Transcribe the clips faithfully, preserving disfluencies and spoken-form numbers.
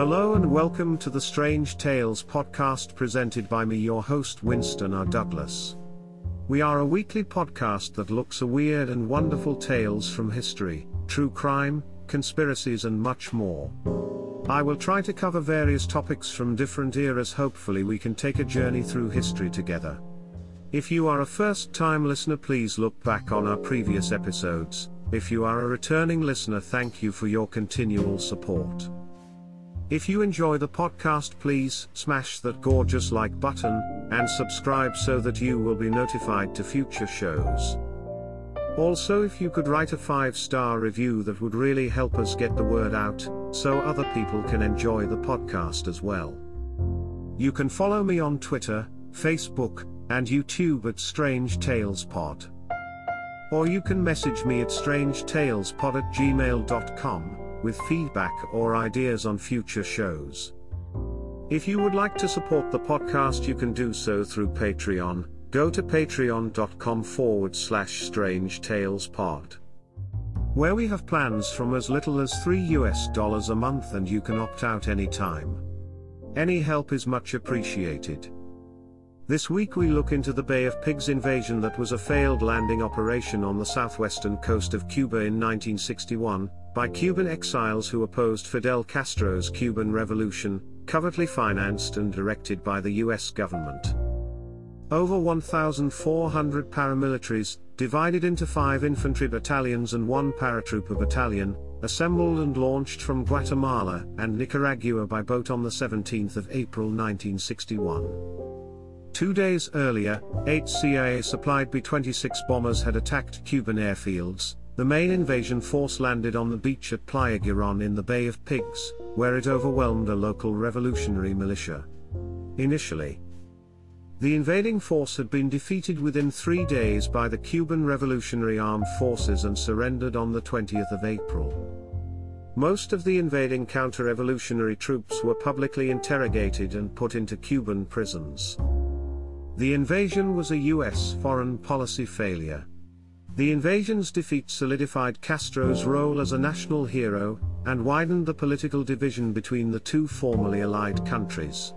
Hello and welcome to the Strange Tales podcast presented by me, your host Winston R. Douglas. We are a weekly podcast that looks at weird and wonderful tales from history, true crime, conspiracies and much more. I will try to cover various topics from different eras. Hopefully we can take a journey through history together. If you are a first-time listener, please look back on our previous episodes. If you are a returning listener, thank you for your continual support. If you enjoy the podcast, please smash that gorgeous like button, and subscribe so that you will be notified to future shows. Also, if you could write a five-star review, that would really help us get the word out, so other people can enjoy the podcast as well. You can follow me on Twitter, Facebook, and YouTube at Strange Tales Pod. Or you can message me at strangetalespod at gmail dot com, with feedback or ideas on future shows. If you would like to support the podcast, you can do so through Patreon. Go to patreon.com forward slash strange tales pod, where we have plans from as little as three U S dollars a month, and you can opt out anytime. Any help is much appreciated. This week we look into the Bay of Pigs invasion that was a failed landing operation on the southwestern coast of Cuba in nineteen sixty-one, by Cuban exiles who opposed Fidel Castro's Cuban Revolution, covertly financed and directed by the U S government. Over one thousand four hundred paramilitaries, divided into five infantry battalions and one paratrooper battalion, assembled and launched from Guatemala and Nicaragua by boat on the seventeenth of April nineteen sixty-one. Two days earlier, eight C I A-supplied B twenty-six bombers had attacked Cuban airfields. The main invasion force landed on the beach at Playa Girón in the Bay of Pigs, where it overwhelmed a local revolutionary militia. Initially, the invading force had been defeated within three days by the Cuban Revolutionary Armed Forces and surrendered on the twentieth of April. Most of the invading counter-revolutionary troops were publicly interrogated and put into Cuban prisons. The invasion was a U S foreign policy failure. The invasion's defeat solidified Castro's role as a national hero, and widened the political division between the two formerly allied countries.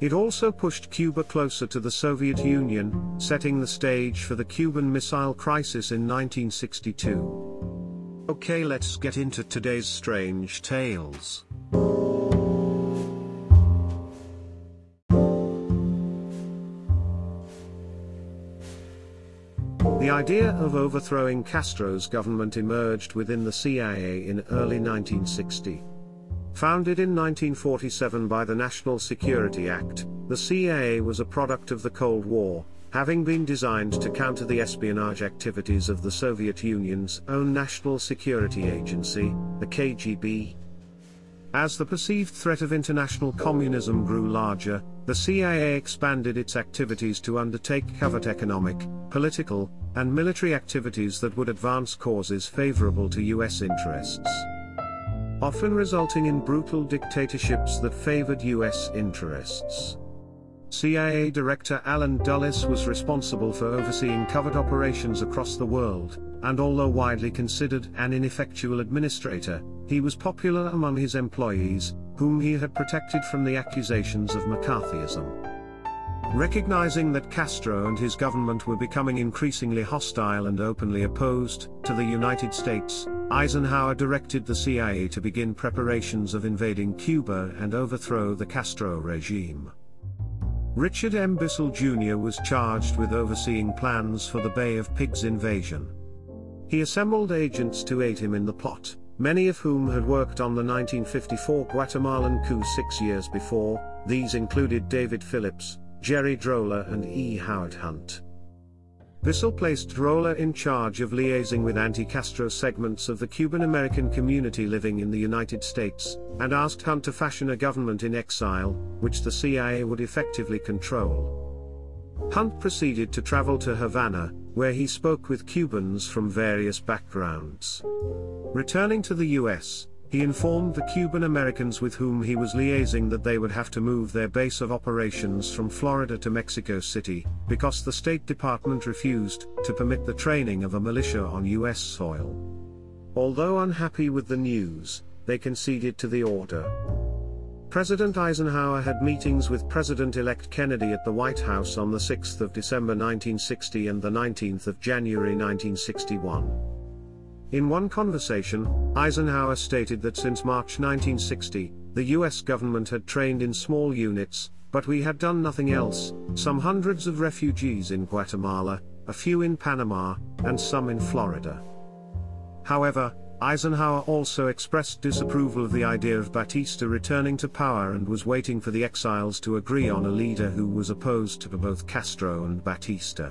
It also pushed Cuba closer to the Soviet Union, setting the stage for the Cuban Missile Crisis in nineteen sixty-two. Okay, let's get into today's Strange Tales. The idea of overthrowing Castro's government emerged within the C I A in early nineteen sixty. Founded in nineteen forty-seven by the National Security Act, the C I A was a product of the Cold War, having been designed to counter the espionage activities of the Soviet Union's own National Security Agency, the K G B. As the perceived threat of international communism grew larger, the C I A expanded its activities to undertake covert economic, political, and military activities that would advance causes favorable to U S interests, often resulting in brutal dictatorships that favored U S interests. C I A Director Allen Dulles was responsible for overseeing covert operations across the world, and although widely considered an ineffectual administrator, he was popular among his employees, whom he had protected from the accusations of McCarthyism. Recognizing that Castro and his government were becoming increasingly hostile and openly opposed to the United States, Eisenhower directed the C I A to begin preparations of invading Cuba and overthrow the Castro regime. Richard M. Bissell Junior was charged with overseeing plans for the Bay of Pigs invasion. He assembled agents to aid him in the plot, many of whom had worked on the nineteen fifty-four Guatemalan coup six years before. These included David Phillips, Jerry Droller and E. Howard Hunt. Bissell placed Droller in charge of liaising with anti-Castro segments of the Cuban-American community living in the United States, and asked Hunt to fashion a government in exile, which the C I A would effectively control. Hunt proceeded to travel to Havana, where he spoke with Cubans from various backgrounds. Returning to the U S, he informed the Cuban Americans with whom he was liaising that they would have to move their base of operations from Florida to Mexico City, because the State Department refused to permit the training of a militia on U S soil. Although unhappy with the news, they conceded to the order. President Eisenhower had meetings with President-elect Kennedy at the White House on the sixth of December nineteen sixty and the nineteenth of January nineteen sixty-one. In one conversation, Eisenhower stated that since March nineteen sixty, the U S government had trained in small units, but we had done nothing else, some hundreds of refugees in Guatemala, a few in Panama, and some in Florida. However, Eisenhower also expressed disapproval of the idea of Batista returning to power and was waiting for the exiles to agree on a leader who was opposed to both Castro and Batista.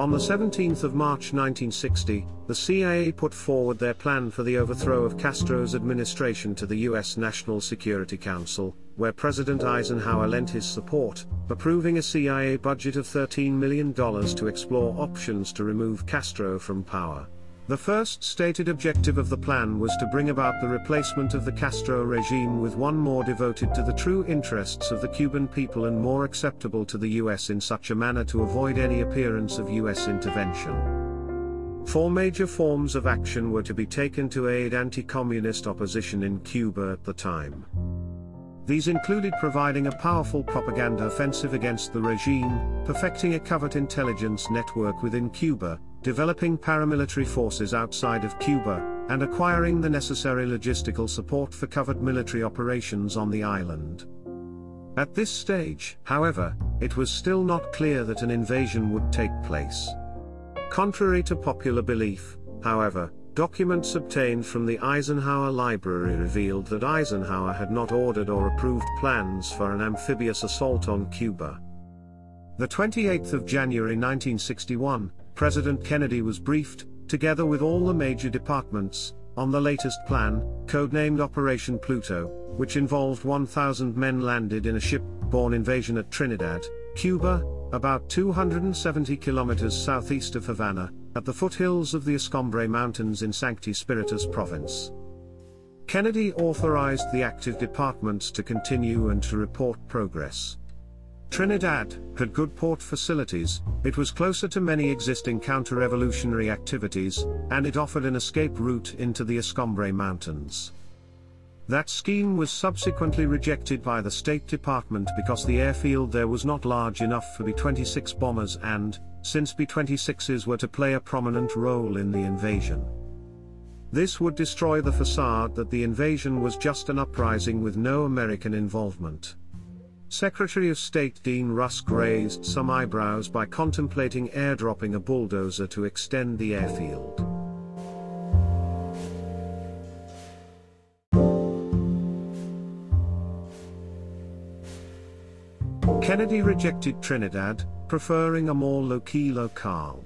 On the seventeenth of March nineteen sixty, the C I A put forward their plan for the overthrow of Castro's administration to the U S National Security Council, where President Eisenhower lent his support, approving a C I A budget of thirteen million dollars to explore options to remove Castro from power. The first stated objective of the plan was to bring about the replacement of the Castro regime with one more devoted to the true interests of the Cuban people and more acceptable to the U S in such a manner to avoid any appearance of U S intervention. Four major forms of action were to be taken to aid anti-communist opposition in Cuba at the time. These included providing a powerful propaganda offensive against the regime, perfecting a covert intelligence network within Cuba, developing paramilitary forces outside of Cuba, and acquiring the necessary logistical support for covert military operations on the island. At this stage, however, it was still not clear that an invasion would take place. Contrary to popular belief, however, documents obtained from the Eisenhower Library revealed that Eisenhower had not ordered or approved plans for an amphibious assault on Cuba. The twenty-eighth of January nineteen sixty-one, President Kennedy was briefed, together with all the major departments, on the latest plan, codenamed Operation Pluto, which involved one thousand men landed in a ship-borne invasion at Trinidad, Cuba, about two hundred seventy kilometers southeast of Havana, at the foothills of the Escombre Mountains in Sancti Spiritus Province. Kennedy authorized the active departments to continue and to report progress. Trinidad had good port facilities, it was closer to many existing counter-revolutionary activities, and it offered an escape route into the Escombre Mountains. That scheme was subsequently rejected by the State Department because the airfield there was not large enough for B twenty-six bombers and, since B twenty-sixes were to play a prominent role in the invasion, this would destroy the facade that the invasion was just an uprising with no American involvement. Secretary of State Dean Rusk raised some eyebrows by contemplating airdropping a bulldozer to extend the airfield. Kennedy rejected Trinidad, preferring a more low-key locale.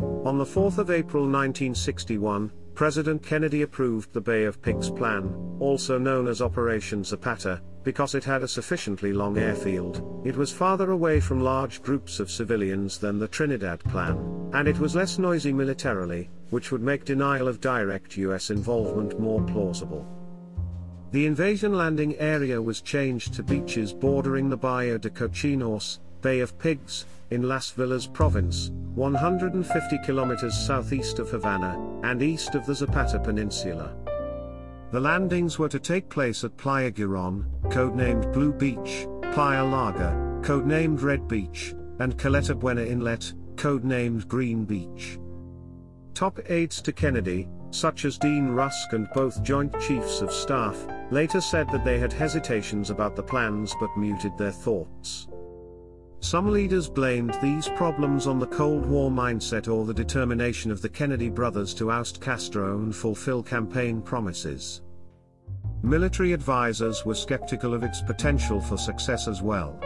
On the fourth of April nineteen sixty-one, President Kennedy approved the Bay of Pigs plan, also known as Operation Zapata, because it had a sufficiently long airfield, it was farther away from large groups of civilians than the Trinidad plan, and it was less noisy militarily, which would make denial of direct U S involvement more plausible. The invasion landing area was changed to beaches bordering the Bahia de Cochinos, Bay of Pigs, in Las Villas province, one hundred fifty kilometers southeast of Havana, and east of the Zapata Peninsula. The landings were to take place at Playa Girón, codenamed Blue Beach, Playa Larga, codenamed Red Beach, and Caleta Buena Inlet, codenamed Green Beach. Top aides to Kennedy, such as Dean Rusk and both Joint Chiefs of Staff, later said that they had hesitations about the plans but muted their thoughts. Some leaders blamed these problems on the Cold War mindset or the determination of the Kennedy brothers to oust Castro and fulfill campaign promises. Military advisers were skeptical of its potential for success as well.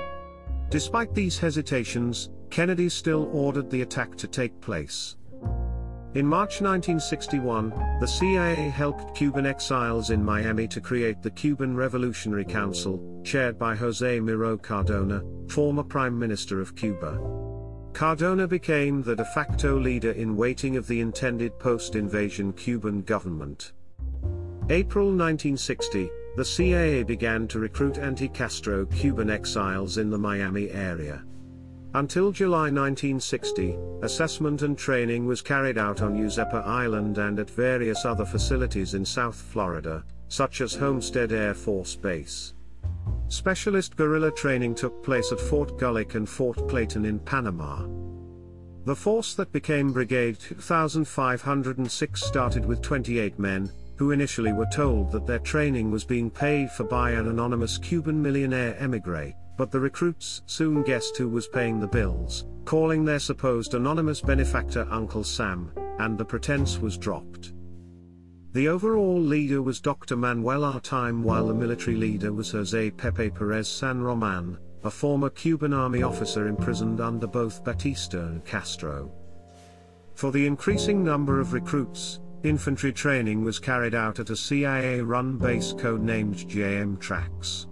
Despite these hesitations, Kennedy still ordered the attack to take place. In March nineteen sixty-one, the C I A helped Cuban exiles in Miami to create the Cuban Revolutionary Council, chaired by José Miró Cardona, former Prime Minister of Cuba. Cardona became the de facto leader in waiting of the intended post-invasion Cuban government. April nineteen sixty, the C I A began to recruit anti-Castro Cuban exiles in the Miami area. Until July nineteen sixty, assessment and training was carried out on Useppa Island and at various other facilities in South Florida, such as Homestead Air Force Base. Specialist guerrilla training took place at Fort Gulick and Fort Clayton in Panama. The force that became Brigade two thousand five hundred six started with twenty-eight men, who initially were told that their training was being paid for by an anonymous Cuban millionaire émigré, but the recruits soon guessed who was paying the bills, calling their supposed anonymous benefactor Uncle Sam, and the pretense was dropped. The overall leader was Doctor Manuel R. Time, while the military leader was Jose Pepe Perez San Román, a former Cuban army officer imprisoned under both Batista and Castro. For the increasing number of recruits, infantry training was carried out at a C I A-run base codenamed J M Trax.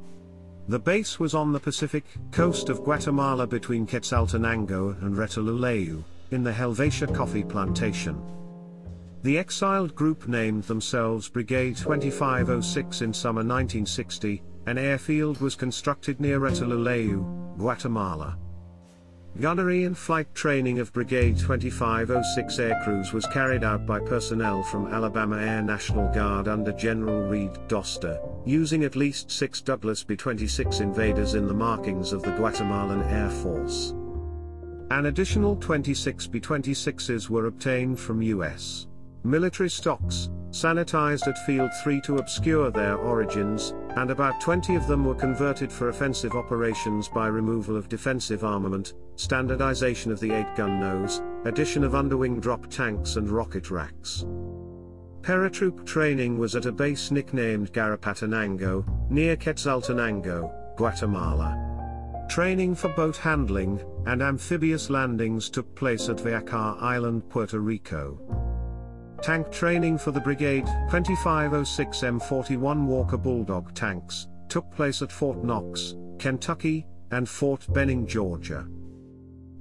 The base was on the Pacific coast of Guatemala between Quetzaltenango and Retalhuleu, in the Helvetia coffee plantation. The exiled group named themselves Brigade twenty-five oh six in summer nineteen sixty, an airfield was constructed near Retalhuleu, Guatemala. Gunnery and flight training of Brigade twenty-five oh six aircrews was carried out by personnel from Alabama Air National Guard under General Reed Doster, using at least six Douglas B twenty-six Invaders in the markings of the Guatemalan Air Force. An additional twenty-six B twenty-sixes were obtained from U S military stocks, sanitized at Field three to obscure their origins, and about twenty of them were converted for offensive operations by removal of defensive armament, standardization of the eight-gun nose, addition of underwing drop tanks and rocket racks. Paratroop training was at a base nicknamed Garapatenango, near Quetzaltenango, Guatemala. Training for boat handling and amphibious landings took place at Vacar Island, Puerto Rico. Tank training for the Brigade twenty-five oh six M forty-one Walker Bulldog tanks took place at Fort Knox, Kentucky, and Fort Benning, Georgia.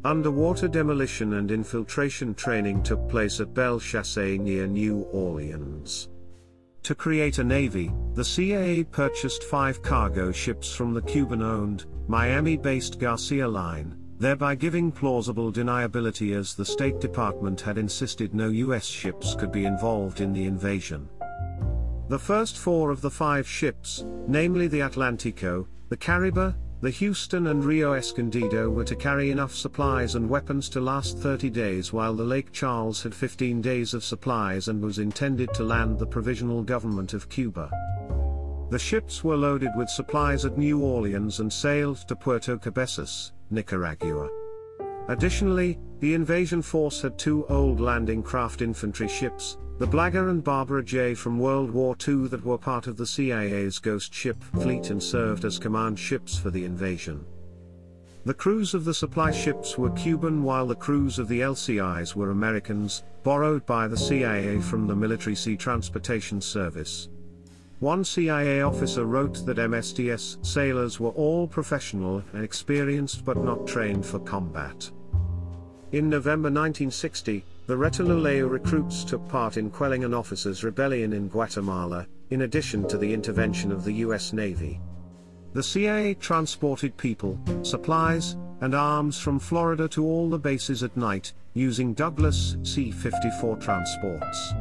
Underwater demolition and infiltration training took place at Belle Chasse near New Orleans. To create a navy, the C I A purchased five cargo ships from the Cuban-owned, Miami-based Garcia Line, thereby giving plausible deniability, as the State Department had insisted no U S ships could be involved in the invasion. The first four of the five ships, namely the Atlantico, the Caribe, the Houston and Rio Escondido, were to carry enough supplies and weapons to last thirty days, while the Lake Charles had fifteen days of supplies and was intended to land the Provisional Government of Cuba. The ships were loaded with supplies at New Orleans and sailed to Puerto Cabezas, Nicaragua. Additionally, the invasion force had two old landing craft infantry ships, the Blagar and Barbara J from World War Two, that were part of the C I A's ghost ship fleet and served as command ships for the invasion. The crews of the supply ships were Cuban, while the crews of the L C Is were Americans, borrowed by the C I A from the Military Sea Transportation Service. One C I A officer wrote that M S T S sailors were all professional and experienced but not trained for combat. In November nineteen sixty, the Retalhuleu recruits took part in quelling an officers' rebellion in Guatemala, in addition to the intervention of the U S Navy. The C I A transported people, supplies, and arms from Florida to all the bases at night, using Douglas C fifty-four transports.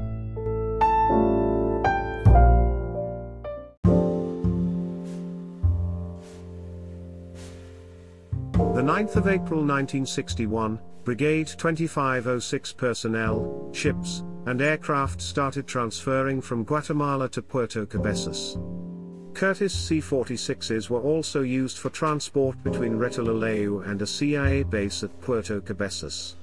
The ninth of April nineteen sixty-one, Brigade twenty-five oh six personnel, ships, and aircraft started transferring from Guatemala to Puerto Cabezas. Curtiss C forty-sixes were also used for transport between Retalhuleu and a C I A base at Puerto Cabezas.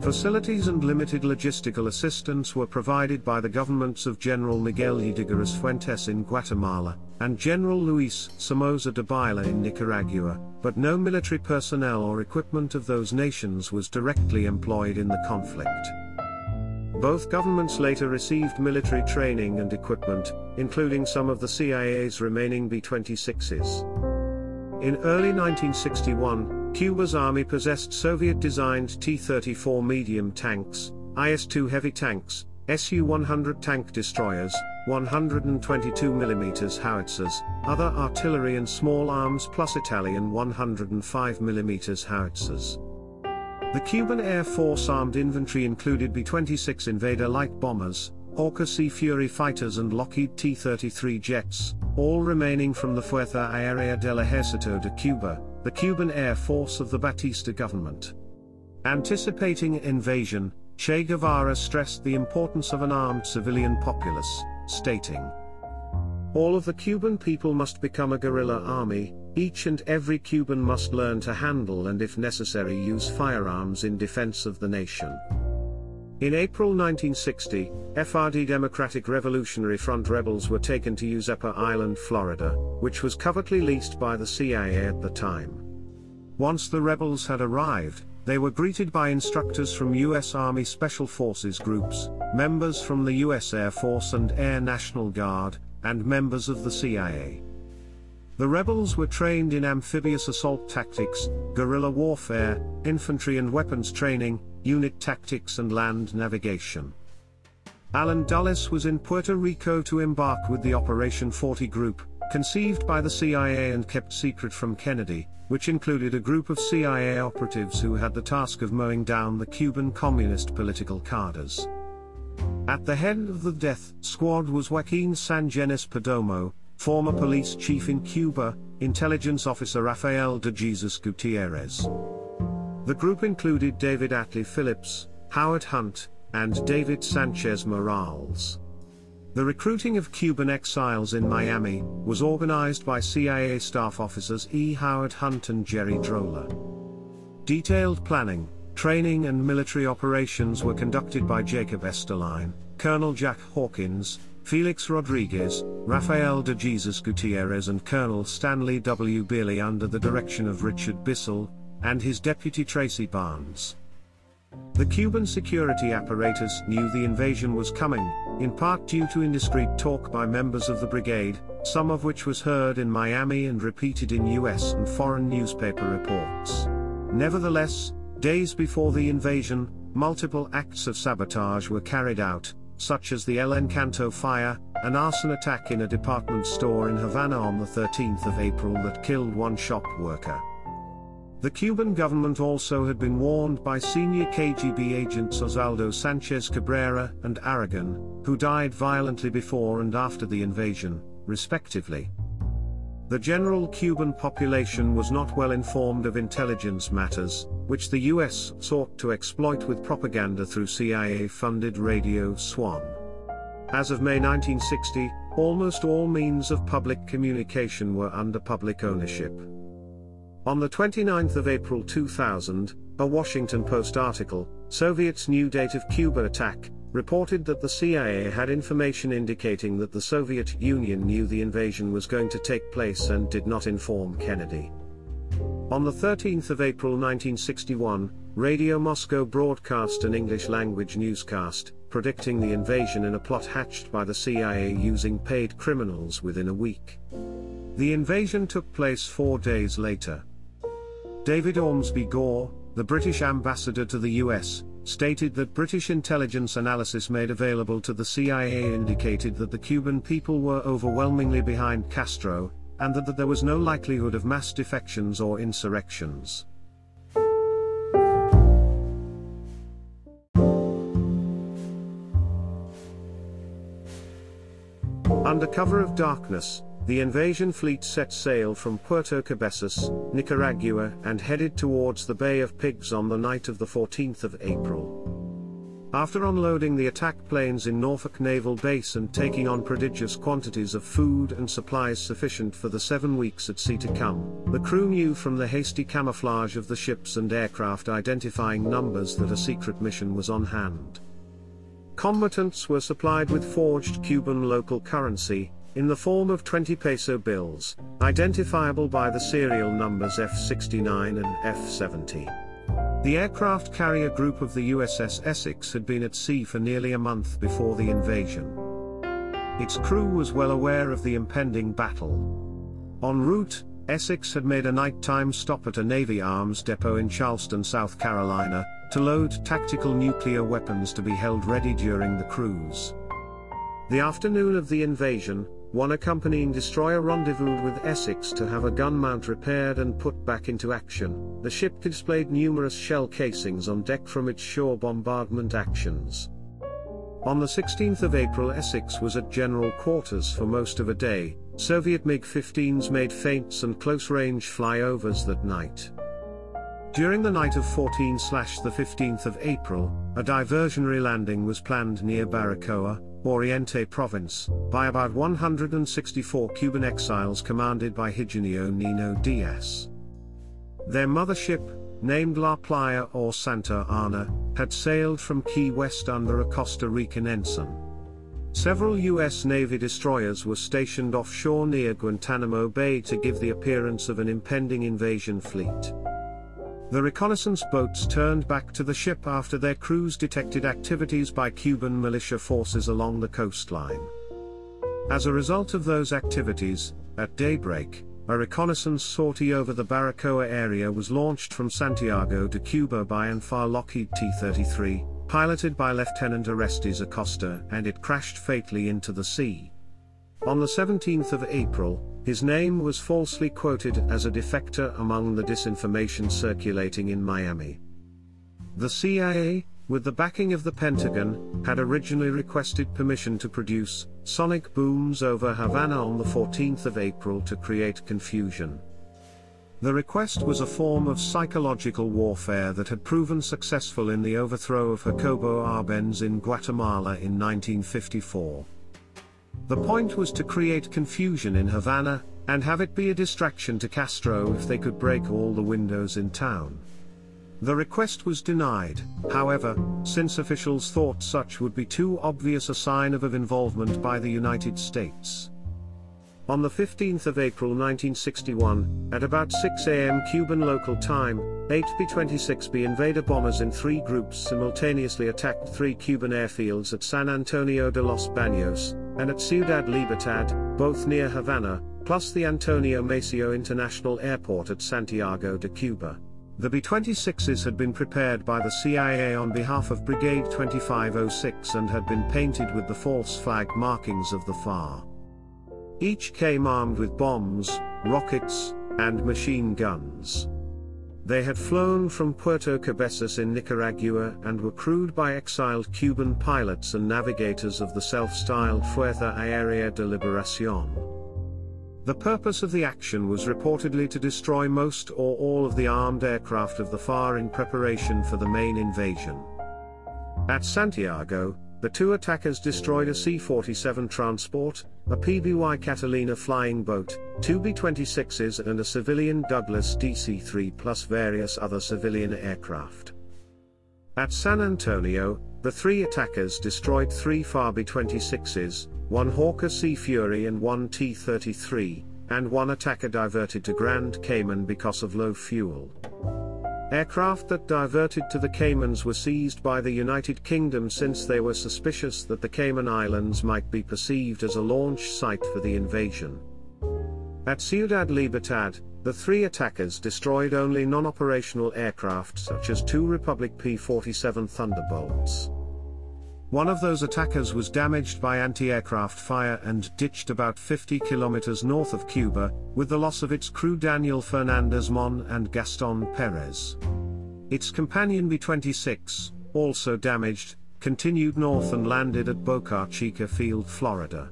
Facilities and limited logistical assistance were provided by the governments of General Miguel Ydigaras Fuentes in Guatemala, and General Luis Somoza Debayle in Nicaragua, but no military personnel or equipment of those nations was directly employed in the conflict. Both governments later received military training and equipment, including some of the C I A's remaining B twenty-sixes. In early nineteen sixty-one, Cuba's army possessed Soviet-designed T thirty-four medium tanks, I S two heavy tanks, S U one hundred tank destroyers, one hundred twenty-two millimeter howitzers, other artillery and small arms, plus Italian one hundred five millimeter howitzers. The Cuban Air Force armed infantry included B twenty-six Invader light bombers, Hawker Sea Fury fighters and Lockheed T thirty-three jets, all remaining from the Fuerza Aérea del Ejército de Cuba, the Cuban Air Force of the Batista government. Anticipating invasion, Che Guevara stressed the importance of an armed civilian populace, stating, "All of the Cuban people must become a guerrilla army, each and every Cuban must learn to handle and if necessary use firearms in defense of the nation." In April nineteen sixty, F R D Democratic Revolutionary Front rebels were taken to Useppa Island, Florida, which was covertly leased by the C I A at the time. Once the rebels had arrived, they were greeted by instructors from U S Army Special Forces groups, members from the U S Air Force and Air National Guard, and members of the C I A. The rebels were trained in amphibious assault tactics, guerrilla warfare, infantry and weapons training, unit tactics and land navigation. Allen Dulles was in Puerto Rico to embark with the Operation forty group, conceived by the C I A and kept secret from Kennedy, which included a group of C I A operatives who had the task of mowing down the Cuban communist political cadres. At the head of the death squad was Joaquin Sangenis Perdomo, former police chief in Cuba, intelligence officer Rafael de Jesus Gutierrez. The group included David Atlee Phillips, Howard Hunt, and David Sanchez Morales. The recruiting of Cuban exiles in Miami was organized by C I A staff officers E. Howard Hunt and Jerry Droller. Detailed planning, training and military operations were conducted by Jacob Esterline, Colonel Jack Hawkins, Felix Rodriguez, Rafael de Jesus Gutierrez and Colonel Stanley W. Billy under the direction of Richard Bissell, and his deputy Tracy Barnes. The Cuban security apparatus knew the invasion was coming, in part due to indiscreet talk by members of the brigade, some of which was heard in Miami and repeated in U S and foreign newspaper reports. Nevertheless, days before the invasion, multiple acts of sabotage were carried out, such as the El Encanto fire, an arson attack in a department store in Havana on the thirteenth of April that killed one shop worker. The Cuban government also had been warned by senior K G B agents Osvaldo Sanchez Cabrera and Aragon, who died violently before and after the invasion, respectively. The general Cuban population was not well informed of intelligence matters, which the U S sought to exploit with propaganda through C I A-funded Radio Swan. As of May nineteen sixty, almost all means of public communication were under public ownership. On the twenty-ninth of April two thousand, a Washington Post article, "Soviets' New Date of Cuba Attack," reported that the C I A had information indicating that the Soviet Union knew the invasion was going to take place and did not inform Kennedy. On the thirteenth of April nineteen sixty-one, Radio Moscow broadcast an English-language newscast, predicting the invasion in a plot hatched by the C I A using paid criminals within a week. The invasion took place four days later. David Ormsby Gore, the British ambassador to the U S, stated that British intelligence analysis made available to the C I A indicated that the Cuban people were overwhelmingly behind Castro, and that, that there was no likelihood of mass defections or insurrections. Under cover of darkness, the invasion fleet set sail from Puerto Cabezas, Nicaragua and headed towards the Bay of Pigs on the night of the fourteenth of April. After unloading the attack planes in Norfolk Naval Base and taking on prodigious quantities of food and supplies sufficient for the seven weeks at sea to come, the crew knew from the hasty camouflage of the ships and aircraft identifying numbers that a secret mission was on hand. Combatants were supplied with forged Cuban local currency, in the form of twenty peso bills, identifiable by the serial numbers F sixty-nine and F seventy. The aircraft carrier group of the U S S Essex had been at sea for nearly a month before the invasion. Its crew was well aware of the impending battle. En route, Essex had made a nighttime stop at a Navy arms depot in Charleston, South Carolina, to load tactical nuclear weapons to be held ready during the cruise. The afternoon of the invasion, one accompanying destroyer rendezvoused with Essex to have a gun mount repaired and put back into action. The ship displayed numerous shell casings on deck from its shore bombardment actions. On the sixteenth of April, Essex was at general quarters for most of a day. Soviet MiG fifteens made feints and close-range flyovers that night. During the night of fourteenth to fifteenth of April, a diversionary landing was planned near Baracoa, Oriente Province, by about one hundred sixty-four Cuban exiles commanded by Higinio Nino Diaz. Their mothership, named La Playa or Santa Ana, had sailed from Key West under a Costa Rican ensign. Several U S Navy destroyers were stationed offshore near Guantanamo Bay to give the appearance of an impending invasion fleet. The reconnaissance boats turned back to the ship after their crews detected activities by Cuban militia forces along the coastline. As a result of those activities, at daybreak, a reconnaissance sortie over the Baracoa area was launched from Santiago de Cuba by an F A R Lockheed T thirty-three, piloted by Lieutenant Orestes Acosta, and it crashed fatally into the sea. On the seventeenth of April, his name was falsely quoted as a defector among the disinformation circulating in Miami. The C I A, with the backing of the Pentagon, had originally requested permission to produce sonic booms over Havana on the fourteenth of April to create confusion. The request was a form of psychological warfare that had proven successful in the overthrow of Jacobo Arbenz in Guatemala in nineteen fifty-four. The point was to create confusion in Havana, and have it be a distraction to Castro if they could break all the windows in town. The request was denied, however, since officials thought such would be too obvious a sign of involvement by the United States. On the fifteenth of April nineteen sixty-one, at about six a m Cuban local time, eight B twenty-six B invader bombers in three groups simultaneously attacked three Cuban airfields at San Antonio de los Baños, and at Ciudad Libertad, both near Havana, plus the Antonio Maceo International Airport at Santiago de Cuba. The B twenty-sixes had been prepared by the C I A on behalf of Brigade twenty-five oh six and had been painted with the false flag markings of the F A R. Each came armed with bombs, rockets, and machine guns. They had flown from Puerto Cabezas in Nicaragua and were crewed by exiled Cuban pilots and navigators of the self-styled Fuerza Aérea de Liberación. The purpose of the action was reportedly to destroy most or all of the armed aircraft of the F A R in preparation for the main invasion. At Santiago, the two attackers destroyed a C forty-seven transport, a P B Y Catalina flying boat, two B twenty-sixes and a civilian Douglas D C three plus various other civilian aircraft. At San Antonio, the three attackers destroyed three F A R B twenty-sixes, one Hawker Sea Fury and one T thirty-three, and one attacker diverted to Grand Cayman because of low fuel. Aircraft that diverted to the Caymans were seized by the United Kingdom since they were suspicious that the Cayman Islands might be perceived as a launch site for the invasion. At Ciudad Libertad, the three attackers destroyed only non-operational aircraft such as two Republic P forty-seven Thunderbolts. One of those attackers was damaged by anti-aircraft fire and ditched about fifty kilometers north of Cuba, with the loss of its crew Daniel Fernandez Mon and Gaston Perez. Its companion B twenty-six, also damaged, continued north and landed at Boca Chica Field, Florida.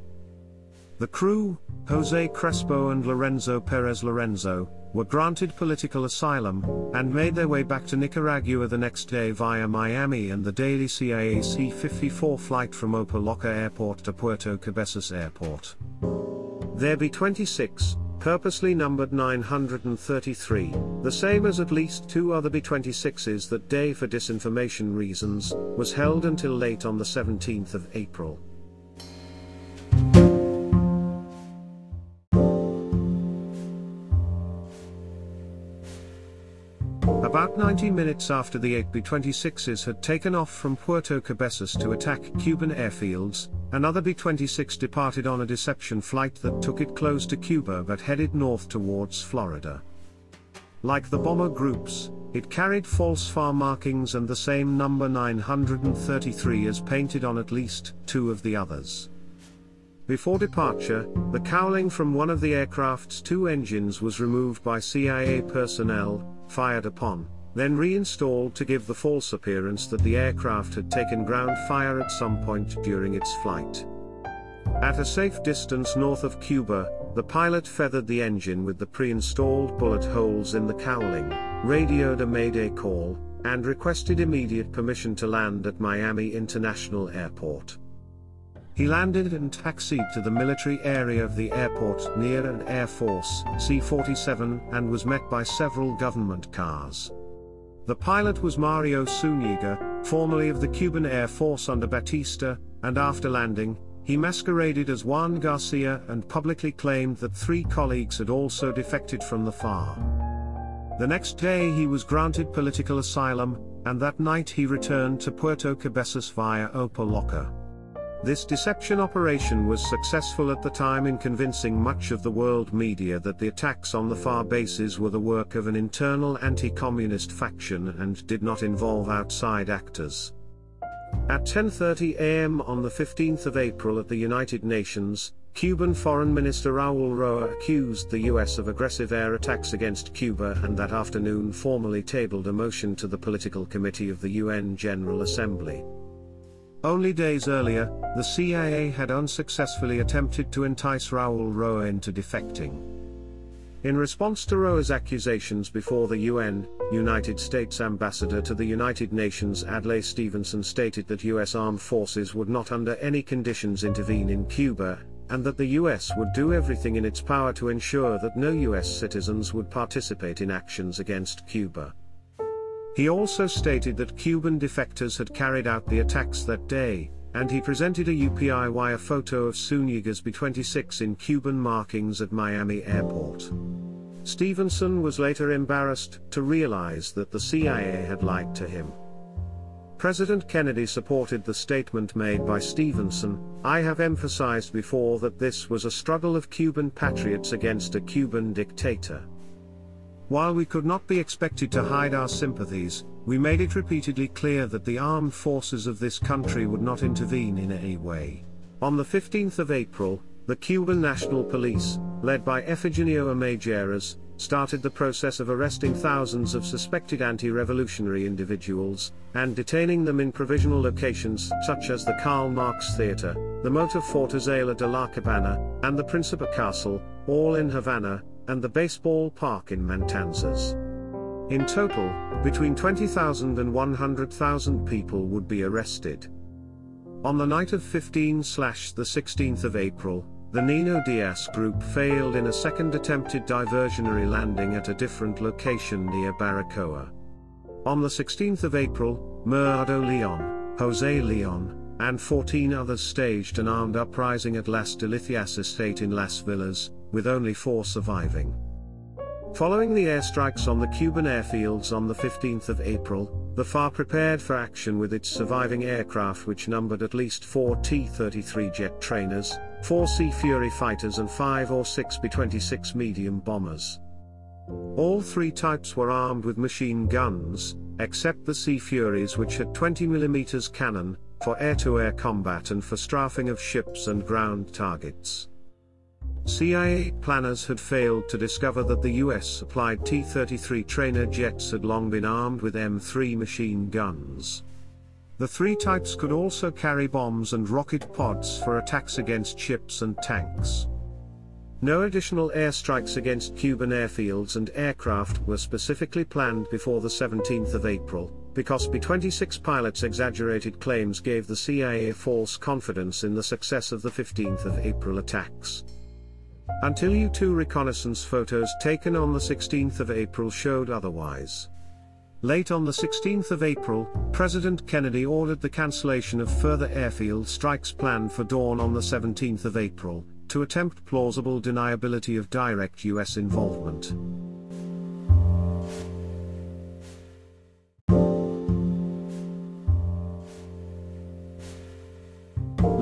The crew, Jose Crespo and Lorenzo Perez Lorenzo, were granted political asylum, and made their way back to Nicaragua the next day via Miami and the daily C I A C fifty-four flight from Opa-locka Airport to Puerto Cabezas Airport. Their B twenty-six, purposely numbered nine hundred thirty-three, the same as at least two other B twenty-sixes that day for disinformation reasons, was held until late on the seventeenth of April. About ninety minutes after the eight B twenty-sixes had taken off from Puerto Cabezas to attack Cuban airfields, another B twenty-six departed on a deception flight that took it close to Cuba but headed north towards Florida. Like the bomber groups, it carried false F A R markings and the same number nine hundred thirty-three as painted on at least two of the others. Before departure, the cowling from one of the aircraft's two engines was removed by C I A personnel, fired upon, then reinstalled to give the false appearance that the aircraft had taken ground fire at some point during its flight. At a safe distance north of Cuba, the pilot feathered the engine with the pre-installed bullet holes in the cowling, radioed a mayday call, and requested immediate permission to land at Miami International Airport. He landed and taxied to the military area of the airport near an Air Force C forty-seven and was met by several government cars. The pilot was Mario Zuniga, formerly of the Cuban Air Force under Batista, and after landing, he masqueraded as Juan Garcia and publicly claimed that three colleagues had also defected from the F A R C. The next day he was granted political asylum, and that night he returned to Puerto Cabezas via Opa-locka. This deception operation was successful at the time in convincing much of the world media that the attacks on the F A R bases were the work of an internal anti-communist faction and did not involve outside actors. At ten thirty a m on the fifteenth of April at the United Nations, Cuban Foreign Minister Raul Roa accused the U S of aggressive air attacks against Cuba and that afternoon formally tabled a motion to the Political Committee of the U N General Assembly. Only days earlier, the C I A had unsuccessfully attempted to entice Raul Roa into defecting. In response to Roa's accusations before the U N, United States Ambassador to the United Nations Adlai Stevenson stated that U S armed forces would not under any conditions intervene in Cuba, and that the U S would do everything in its power to ensure that no U S citizens would participate in actions against Cuba. He also stated that Cuban defectors had carried out the attacks that day, and he presented a U P I Y photo of Zuniga's B twenty-six in Cuban markings at Miami Airport. Stevenson was later embarrassed to realize that the C I A had lied to him. President Kennedy supported the statement made by Stevenson. I have emphasized before that this was a struggle of Cuban patriots against a Cuban dictator. While we could not be expected to hide our sympathies, we made it repeatedly clear that the armed forces of this country would not intervene in any way. On the fifteenth of April, the Cuban National Police, led by Efigenio Amayeras, started the process of arresting thousands of suspected anti-revolutionary individuals, and detaining them in provisional locations such as the Karl Marx Theater, the motor Fortaleza de la Cabana, and the Principe Castle, all in Havana, and the baseball park in Matanzas. In total, between twenty thousand and one hundred thousand people would be arrested. On the night of fifteenth to sixteenth of April, the Nino Diaz group failed in a second attempted diversionary landing at a different location near Baracoa. On the sixteenth of April, Murado Leon, Jose Leon, and fourteen others staged an armed uprising at Las Delicias Estate in Las Villas, with only four surviving. Following the airstrikes on the Cuban airfields on the fifteenth of April, the F A R prepared for action with its surviving aircraft, which numbered at least four T thirty-three jet trainers, four Sea Fury fighters and five or six B twenty-six medium bombers. All three types were armed with machine guns, except the Sea Furies, which had twenty millimeter cannon, for air-to-air combat and for strafing of ships and ground targets. C I A planners had failed to discover that the U S supplied T thirty-three trainer jets had long been armed with M three machine guns. The three types could also carry bombs and rocket pods for attacks against ships and tanks. No additional airstrikes against Cuban airfields and aircraft were specifically planned before the seventeenth of April, because B twenty-six pilots' exaggerated claims gave the C I A false confidence in the success of the fifteenth of April attacks. Until U two reconnaissance photos taken on the sixteenth of April showed otherwise. Late on the sixteenth of April, President Kennedy ordered the cancellation of further airfield strikes planned for dawn on the seventeenth of April, to attempt plausible deniability of direct U S involvement.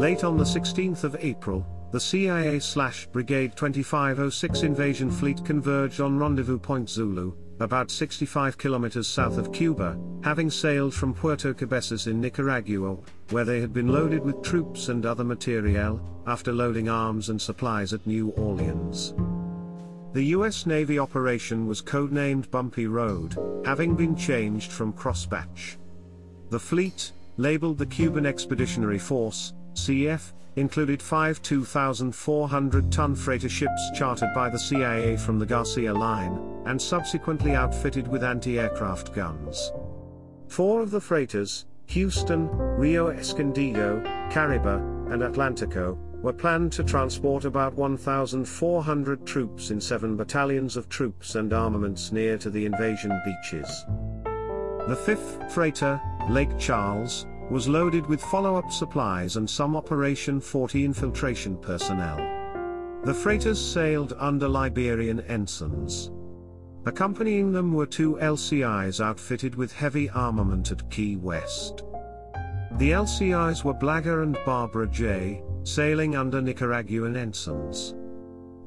Late on the sixteenth of April, the C I A-Brigade twenty-five oh six invasion fleet converged on Rendezvous Point Zulu, about sixty-five kilometers south of Cuba, having sailed from Puerto Cabezas in Nicaragua, where they had been loaded with troops and other materiel, after loading arms and supplies at New Orleans. The U S Navy operation was codenamed Bumpy Road, having been changed from Crossbatch. The fleet, labeled the Cuban Expeditionary Force, C F, included five two thousand four hundred ton freighter ships chartered by the C I A from the Garcia Line, and subsequently outfitted with anti-aircraft guns. Four of the freighters, Houston, Rio Escondido, Caribe, and Atlantico, were planned to transport about one thousand four hundred troops in seven battalions of troops and armaments near to the invasion beaches. The fifth freighter, Lake Charles, was loaded with follow-up supplies and some Operation forty infiltration personnel. The freighters sailed under Liberian ensigns. Accompanying them were two L C Is outfitted with heavy armament at Key West. The L C Is were Blagar and Barbara J, sailing under Nicaraguan ensigns.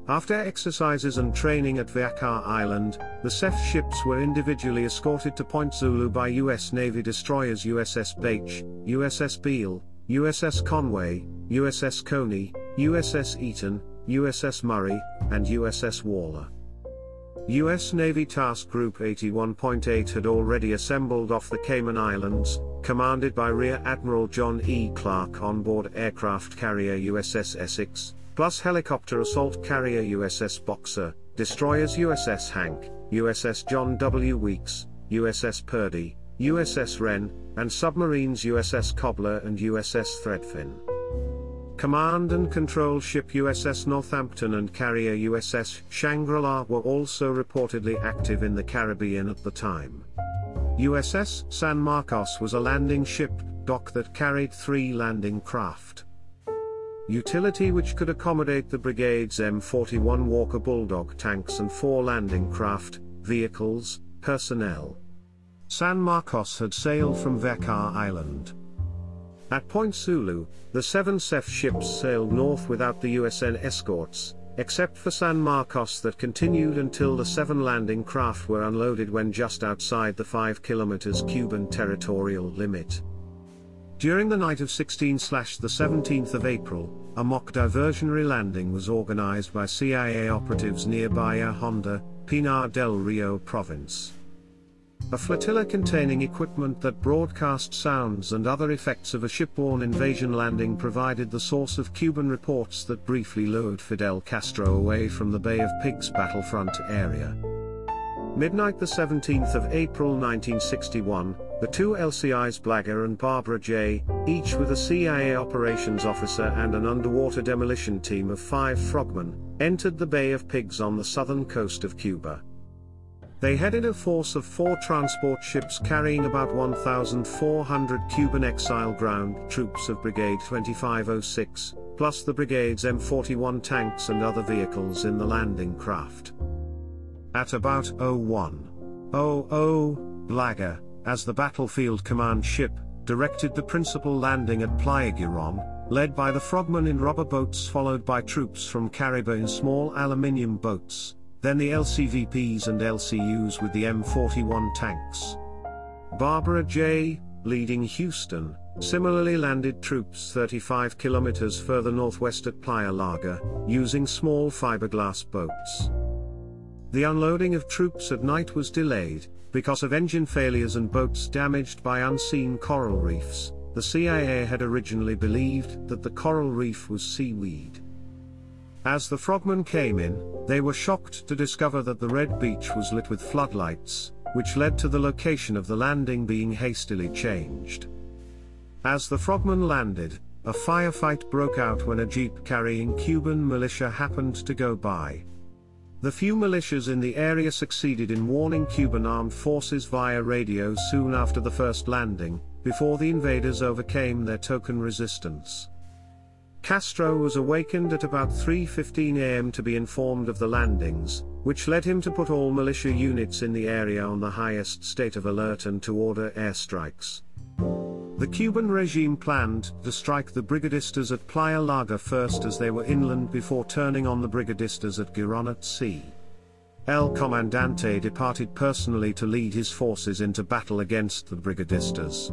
After exercises and training at Vacar Island, the C E F ships were individually escorted to Point Zulu by U S Navy destroyers U S S Bache, U S S Beale, U S S Conway, U S S Coney, U S S Eaton, U S S Murray, and U S S Waller. U S Navy Task Group eighty-one point eight had already assembled off the Cayman Islands, commanded by Rear Admiral John E. Clark on board aircraft carrier U S S Essex, plus helicopter assault carrier U S S Boxer, destroyers U S S Hank, U S S John W. Weeks, U S S Purdy, U S S Wren, and submarines U S S Cobbler and U S S Threadfin. Command and control ship U S S Northampton and carrier U S S Shangri-La were also reportedly active in the Caribbean at the time. U S S San Marcos was a landing ship dock that carried three landing craft. Utility which could accommodate the brigade's M forty-one Walker Bulldog tanks and four landing craft, vehicles, personnel. San Marcos had sailed from Vacar Island. At Point Zulu, the seven C E F ships sailed north without the U S N escorts, except for San Marcos that continued until the seven landing craft were unloaded when just outside the five kilometers Cuban territorial limit. During the night of sixteenth to the seventeenth of April, a mock diversionary landing was organized by C I A operatives near Bahia Honda, Pinar del Rio province. A flotilla containing equipment that broadcast sounds and other effects of a shipborne invasion landing provided the source of Cuban reports that briefly lured Fidel Castro away from the Bay of Pigs battlefront area. Midnight the seventeenth of April nineteen sixty-one, the two L C Is Blagar and Barbara J, each with a C I A operations officer and an underwater demolition team of five frogmen, entered the Bay of Pigs on the southern coast of Cuba. They headed a force of four transport ships carrying about one thousand four hundred Cuban exile ground troops of Brigade twenty-five oh six, plus the brigade's M forty-one tanks and other vehicles in the landing craft. At about oh one hundred, Blagar, as the battlefield command ship, directed the principal landing at Playa Girón, led by the frogmen in rubber boats followed by troops from Caribe in small aluminium boats, then the L C V Ps and L C Us with the M forty-one tanks. Barbara J, leading Houston, similarly landed troops thirty-five kilometers further northwest at Playa Larga, using small fiberglass boats. The unloading of troops at night was delayed, because of engine failures and boats damaged by unseen coral reefs. The C I A had originally believed that the coral reef was seaweed. As the frogmen came in, they were shocked to discover that the Red Beach was lit with floodlights, which led to the location of the landing being hastily changed. As the frogmen landed, a firefight broke out when a jeep carrying Cuban militia happened to go by. The few militias in the area succeeded in warning Cuban armed forces via radio soon after the first landing, before the invaders overcame their token resistance. Castro was awakened at about three fifteen a m to be informed of the landings, which led him to put all militia units in the area on the highest state of alert and to order airstrikes. The Cuban regime planned to strike the Brigadistas at Playa Larga first as they were inland before turning on the Brigadistas at Girón at sea. El Comandante departed personally to lead his forces into battle against the Brigadistas.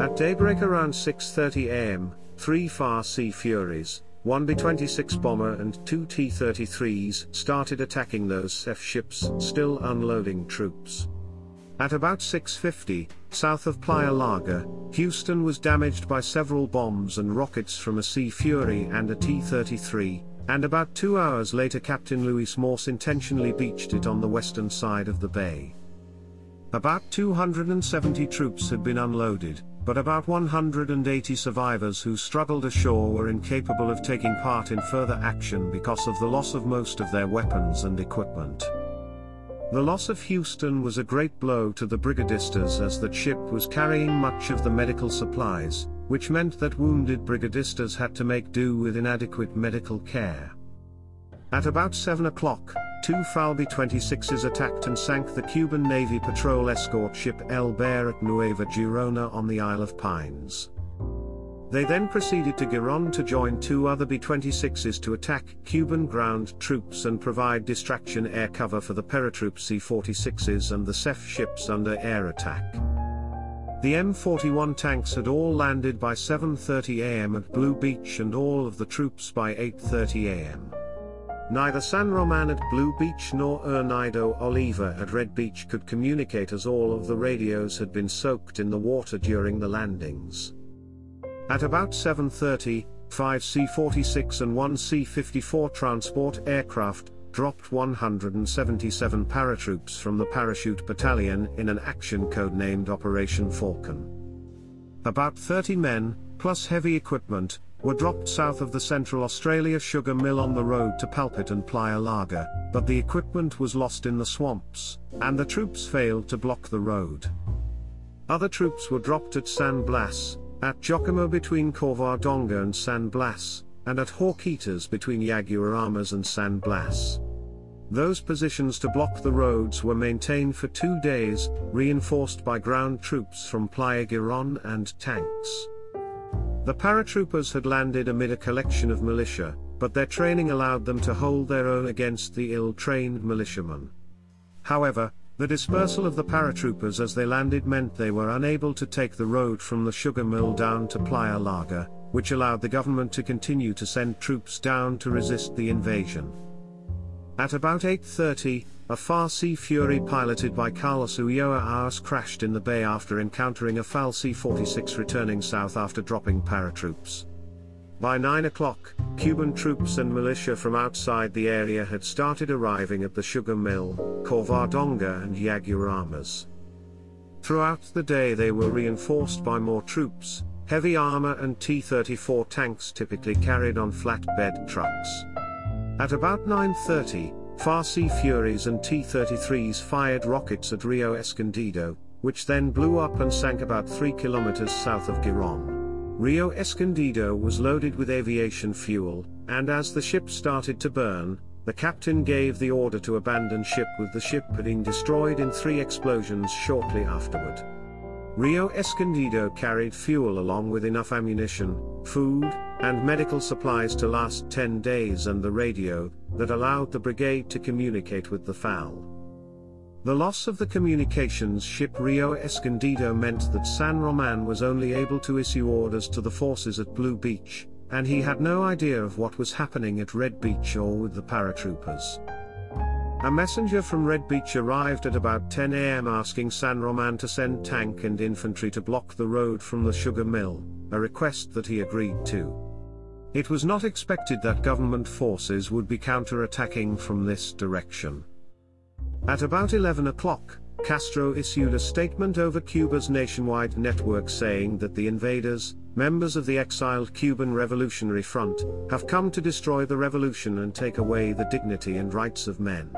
At At daybreak around six thirty a m, three Far Sea Furies, one B twenty-six bomber and two T thirty-threes started attacking those S E F ships still unloading troops. At about six fifty, south of Playa Larga, Houston was damaged by several bombs and rockets from a Sea Fury and a T thirty-three, and about two hours later Captain Luis Morse intentionally beached it on the western side of the bay. About two hundred seventy troops had been unloaded, but about one hundred eighty survivors who struggled ashore were incapable of taking part in further action because of the loss of most of their weapons and equipment. The loss of Houston was a great blow to the brigadistas, as that ship was carrying much of the medical supplies, which meant that wounded brigadistas had to make do with inadequate medical care. At about seven o'clock, two F A L B twenty-sixes attacked and sank the Cuban Navy patrol escort ship El Bear at Nueva Girona on the Isle of Pines. They then proceeded to Girón to join two other B twenty-sixes to attack Cuban ground troops and provide distraction air cover for the paratroop C forty-sixes and the S E F ships under air attack. The M forty-one tanks had all landed by seven thirty a m at Blue Beach and all of the troops by eight thirty a m Neither San Román at Blue Beach nor Ernesto Oliva at Red Beach could communicate, as all of the radios had been soaked in the water during the landings. At about seven thirty, five C forty-six and one C fifty-four transport aircraft dropped one hundred seventy-seven paratroops from the parachute battalion in an action codenamed Operation Falcon. About thirty men, plus heavy equipment, were dropped south of the Central Australia sugar mill on the road to Palpit and Playa Larga, but the equipment was lost in the swamps, and the troops failed to block the road. Other troops were dropped at San Blas, at Giacomo between Covardonga and San Blas, and at Horquitas between Yaguaramas and San Blas. Those positions to block the roads were maintained for two days, reinforced by ground troops from Playa Girón and tanks. The paratroopers had landed amid a collection of militia, but their training allowed them to hold their own against the ill-trained militiamen. However, the dispersal of the paratroopers as they landed meant they were unable to take the road from the sugar mill down to Playa Larga, which allowed the government to continue to send troops down to resist the invasion. At about eight thirty, a Far Sea Fury piloted by Carlos Ulloa Arce crashed in the bay after encountering a F A L C forty-six returning south after dropping paratroops. By nine o'clock, Cuban troops and militia from outside the area had started arriving at the sugar mill, Covardonga and Yaguaramas. Throughout the day they were reinforced by more troops, heavy armor and T thirty-four tanks typically carried on flatbed trucks. At about nine thirty, Far Sea Furies and T thirty-threes fired rockets at Rio Escondido, which then blew up and sank about three kilometers south of Girón. Rio Escondido was loaded with aviation fuel, and as the ship started to burn, the captain gave the order to abandon ship, with the ship being destroyed in three explosions shortly afterward. Rio Escondido carried fuel along with enough ammunition, food, and medical supplies to last ten days and the radio, that allowed the brigade to communicate with the F A L. The loss of the communications ship Rio Escondido meant that San Román was only able to issue orders to the forces at Blue Beach, and he had no idea of what was happening at Red Beach or with the paratroopers. A messenger from Red Beach arrived at about ten a m asking San Román to send tank and infantry to block the road from the sugar mill, a request that he agreed to. It was not expected that government forces would be counter-attacking from this direction. At about eleven o'clock, Castro issued a statement over Cuba's nationwide network saying that the invaders, members of the exiled Cuban Revolutionary Front, have come to destroy the revolution and take away the dignity and rights of men.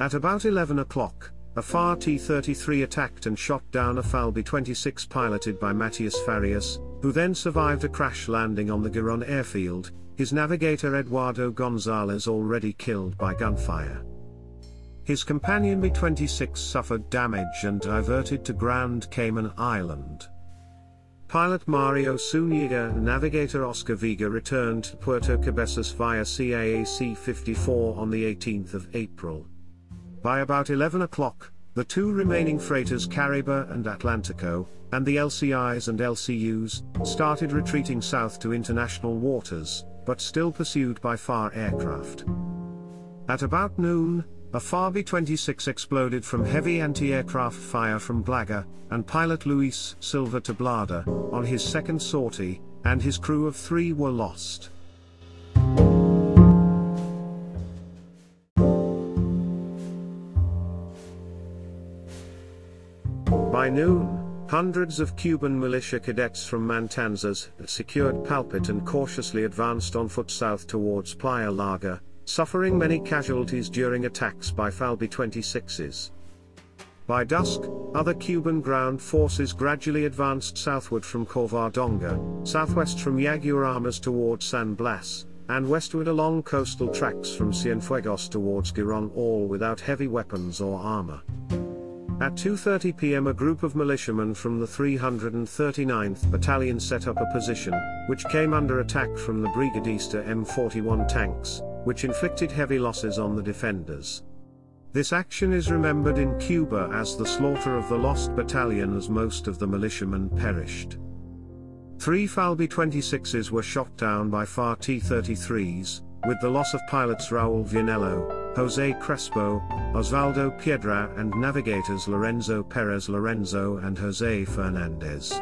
At about eleven o'clock, a F A R T thirty-three attacked and shot down a F A L B twenty-six piloted by Matias Farias, who then survived a crash landing on the Girón airfield, his navigator Eduardo González already killed by gunfire. His companion B twenty-six suffered damage and diverted to Grand Cayman Island. Pilot Mario Zuniga and navigator Oscar Vega returned to Puerto Cabezas via C A A C fifty-four on the eighteenth of April. By about eleven o'clock, The two remaining freighters Caribe and Atlantico, and the L C Is and L C Us, started retreating south to international waters, but still pursued by F A R aircraft. At about noon, a F A R B twenty-six exploded from heavy anti-aircraft fire from Blagar, and pilot Luis Silva Tablada, on his second sortie, and his crew of three were lost. By noon, hundreds of Cuban militia cadets from Matanzas secured Palpit and cautiously advanced on foot south towards Playa Larga, suffering many casualties during attacks by F A L B twenty-sixes. By dusk, other Cuban ground forces gradually advanced southward from Covadonga, southwest from Yaguaramas towards San Blas, and westward along coastal tracks from Cienfuegos towards Girón, all without heavy weapons or armor. At two thirty p m a group of militiamen from the three hundred thirty-ninth Battalion set up a position, which came under attack from the Brigadista M forty-one tanks, which inflicted heavy losses on the defenders. This action is remembered in Cuba as the slaughter of the lost battalion, as most of the militiamen perished. Three F A L B twenty-sixes were shot down by F A R T thirty-threes, with the loss of pilots Raul Vianello, Jose Crespo, Osvaldo Piedra, and navigators Lorenzo Perez Lorenzo and Jose Fernandez.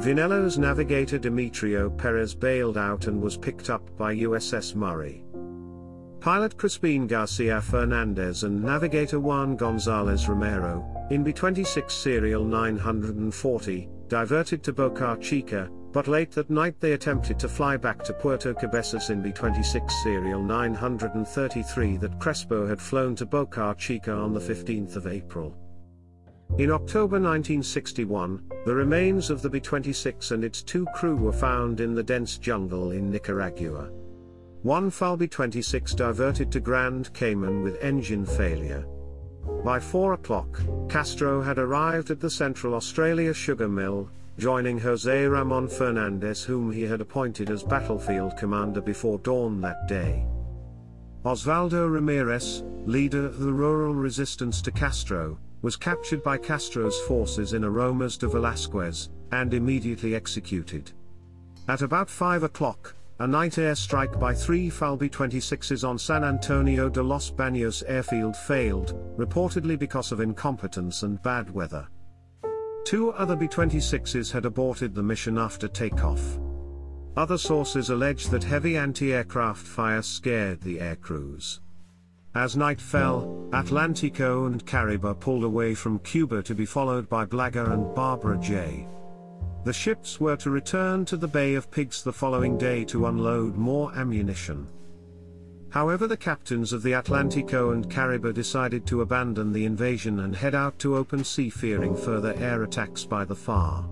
Vianello's navigator Demetrio Perez bailed out and was picked up by U S S Murray. Pilot Crispin Garcia Fernandez and navigator Juan Gonzalez Romero, in B twenty-six serial nine hundred forty, diverted to Boca Chica, but late that night they attempted to fly back to Puerto Cabezas in B twenty-six serial nine hundred thirty-three that Crespo had flown to Boca Chica on the fifteenth of April. In October nineteen sixty-one, the remains of the B twenty-six and its two crew were found in the dense jungle in Nicaragua. One F A L B twenty-six diverted to Grand Cayman with engine failure. By four o'clock, Castro had arrived at the Central Australia sugar mill, joining José Ramón Fernández, whom he had appointed as battlefield commander, before dawn that day. Osvaldo Ramírez, leader of the rural resistance to Castro, was captured by Castro's forces in Aromas de Velasquez, and immediately executed. At about five o'clock, a night airstrike by three F A L B twenty-sixes on San Antonio de los Baños airfield failed, reportedly because of incompetence and bad weather. Two other B twenty-sixes had aborted the mission after takeoff. Other sources allege that heavy anti-aircraft fire scared the aircrews. As night fell, Atlantico and Caribe pulled away from Cuba, to be followed by Blagar and Barbara J. The ships were to return to the Bay of Pigs the following day to unload more ammunition. However, the captains of the Atlantico and Caribe decided to abandon the invasion and head out to open sea, fearing further air attacks by the F A R.